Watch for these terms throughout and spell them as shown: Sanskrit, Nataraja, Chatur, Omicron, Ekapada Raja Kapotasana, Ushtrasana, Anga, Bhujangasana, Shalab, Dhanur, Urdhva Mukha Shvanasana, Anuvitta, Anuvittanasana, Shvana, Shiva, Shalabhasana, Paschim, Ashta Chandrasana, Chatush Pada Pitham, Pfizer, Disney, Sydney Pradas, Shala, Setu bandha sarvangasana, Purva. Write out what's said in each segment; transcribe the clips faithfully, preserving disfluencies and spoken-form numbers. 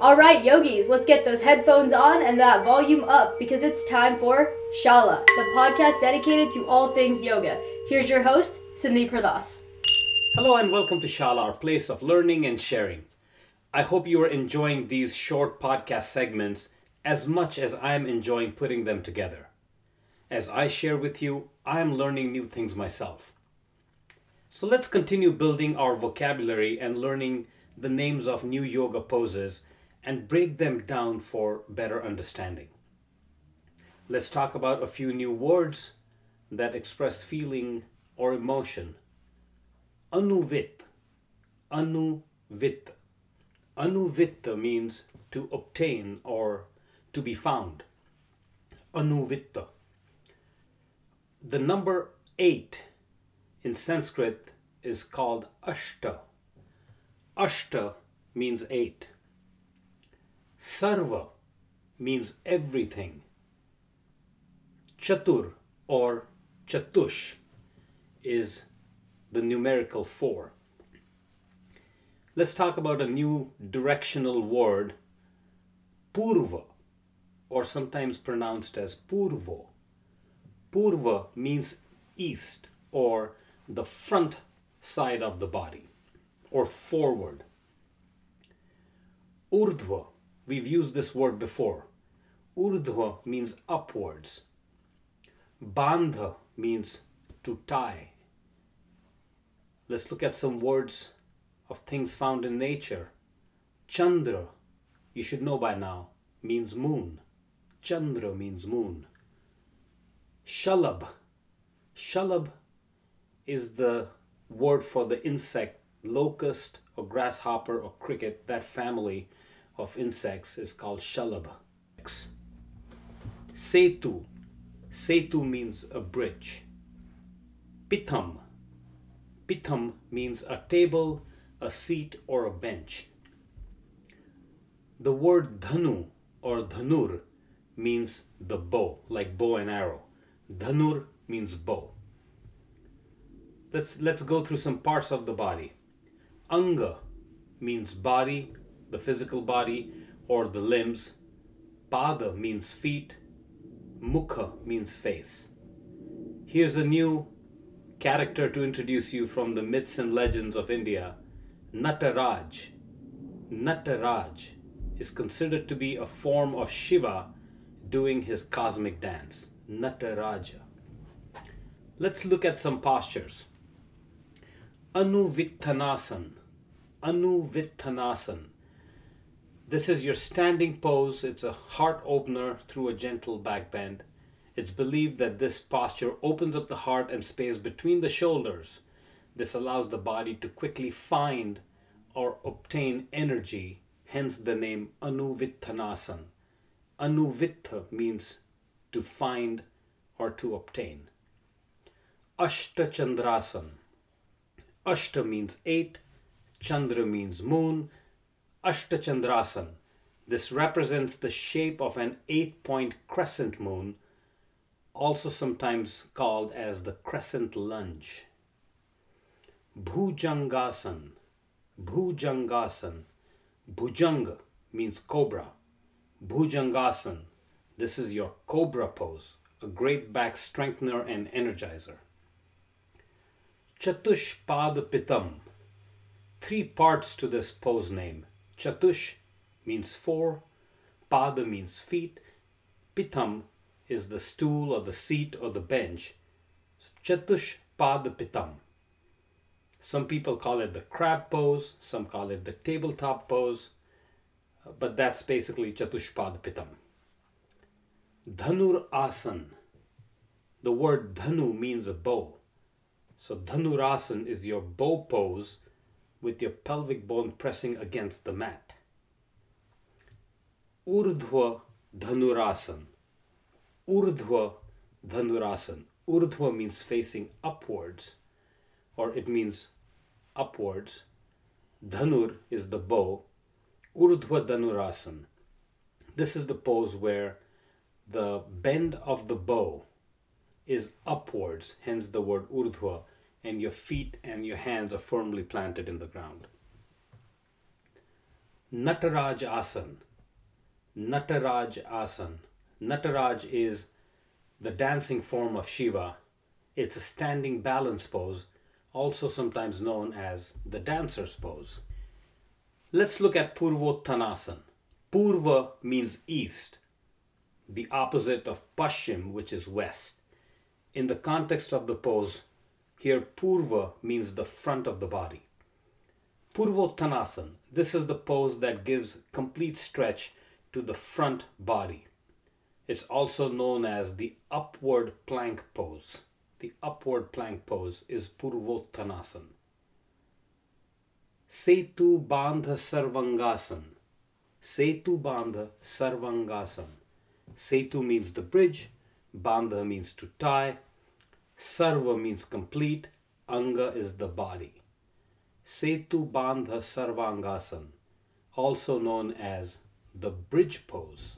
All right, yogis, let's get those headphones on and that volume up because it's time for Shala, the podcast dedicated to all things yoga. Here's your host, Sydney Pradas. Hello and welcome to Shala, our place of learning and sharing. I hope you are enjoying these short podcast segments as much as I am enjoying putting them together. As I share with you, I am learning new things myself. So let's continue building our vocabulary and learning the names of new yoga poses and break them down for better understanding. Let's talk about a few new words that express feeling or emotion. Anuvit. Anuvit. Anuvitta means to obtain or to be found. Anuvitta. The number eight in Sanskrit is called Ashta. Ashta means eight. Sarva means everything. Chatur or Chatush is the numerical four. Let's talk about a new directional word, Purva, or sometimes pronounced as Purvo. Purva means east or the front side of the body or forward. Urdhva, we've used this word before. Urdhva means upwards. Bandha means to tie. Let's look at some words of things found in nature. Chandra, you should know by now, means moon. Chandra means moon. Shalab. Shalab is the word for the insect, locust or grasshopper or cricket. That family of insects is called shalab. Setu. Setu means a bridge. Pitham. Pitham means a table, a seat, or a bench. The word dhanu or dhanur means the bow, like bow and arrow. Dhanur means bow. Let's, let's go through some parts of the body. Anga means body, the physical body, or the limbs. Pada means feet. Mukha means face. Here's a new character to introduce you from the myths and legends of India. Nataraj. Nataraj is considered to be a form of Shiva doing his cosmic dance. Nataraja. Let's look at some postures. Anuvittanasana. Anuvittanasana. This is your standing pose. It's a heart opener through a gentle back bend. It's believed that this posture opens up the heart and space between the shoulders. This allows the body to quickly find or obtain energy, hence the name Anuvittanasana. Anuvitta means to find or to obtain. Ashta Chandrasana. Ashta means eight, Chandra means moon. Ashta Chandrasana. This represents the shape of an eight-point crescent moon, also sometimes called as the crescent lunge. Bhujangasana. Bhujangasana. Bhujanga means cobra. Bhujangasana. This is your cobra pose, a great back strengthener and energizer. Chatush Pada Pitham. Three parts to this pose name. Chatush means four, Pada means feet, Pitham is the stool or the seat or the bench. So Chatush Pada Pitham. Some people call it the crab pose, some call it the tabletop pose, but that's basically Chatush Pada Pitham. Dhanurasana. The word dhanu means a bow. So Dhanurasana is your bow pose with your pelvic bone pressing against the mat. Urdhva Dhanurasana. Urdhva Dhanurasana. Urdhva means facing upwards, or it means upwards. Dhanur is the bow. Urdhva Dhanurasana. This is the pose where the bend of the bow is upwards, hence the word urdhva, and your feet and your hands are firmly planted in the ground. Nataraj Asana. Nataraj Asana. Nataraj is the dancing form of Shiva. It's a standing balance pose, also sometimes known as the dancer's pose. Let's look at Purvottanasana. Purva means east, the opposite of Paschim, which is west. In the context of the pose, here Purva means the front of the body. Purvottanasana, this is the pose that gives complete stretch to the front body. It's also known as the upward plank pose. The upward plank pose is Purvottanasana. Setu bandha sarvangasana. Setu bandha sarvangasana. Setu means the bridge, bandha means to tie, sarva means complete, anga is the body. Setu bandha sarvangasana, also known as the bridge pose.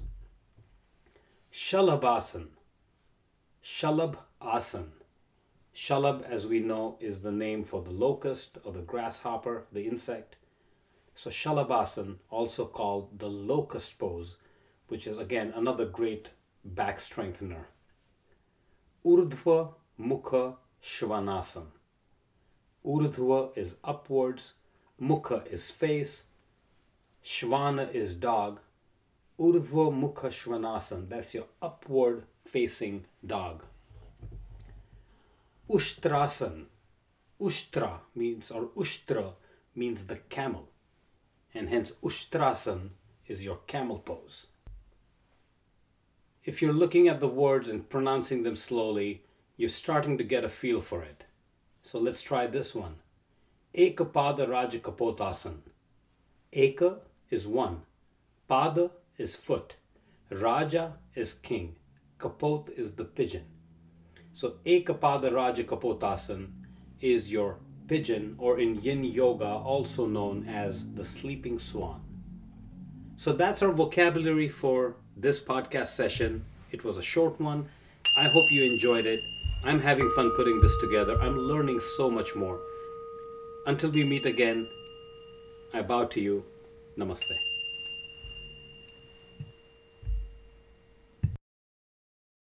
Shalabhasana. Shalabhasana. Shalab, as we know, is the name for the locust or the grasshopper, the insect. So Shalabhasana, also called the locust pose, which is again another great back strengthener. Urdhva Mukha Shvanasana. Urdhva is upwards, Mukha is face, Shvana is dog. Urdhva Mukha Shvanasana, that's your upward facing dog. Ushtrasana. Ushtra means, or Ushtra means the camel, and hence Ushtrasana is your camel pose. If you're looking at the words and pronouncing them slowly, you're starting to get a feel for it. So let's try this one. Ekapada Raja Kapotasana. Eka is one. Pada is foot. Raja is king. Kapot is the pigeon. So Ekapada Raja Kapotasana is your pigeon, or in Yin Yoga also known as the sleeping swan. So that's our vocabulary for this podcast session. It was a short one. I hope you enjoyed it. I'm having fun putting this together. I'm learning so much more. Until we meet again, I bow to you. Namaste.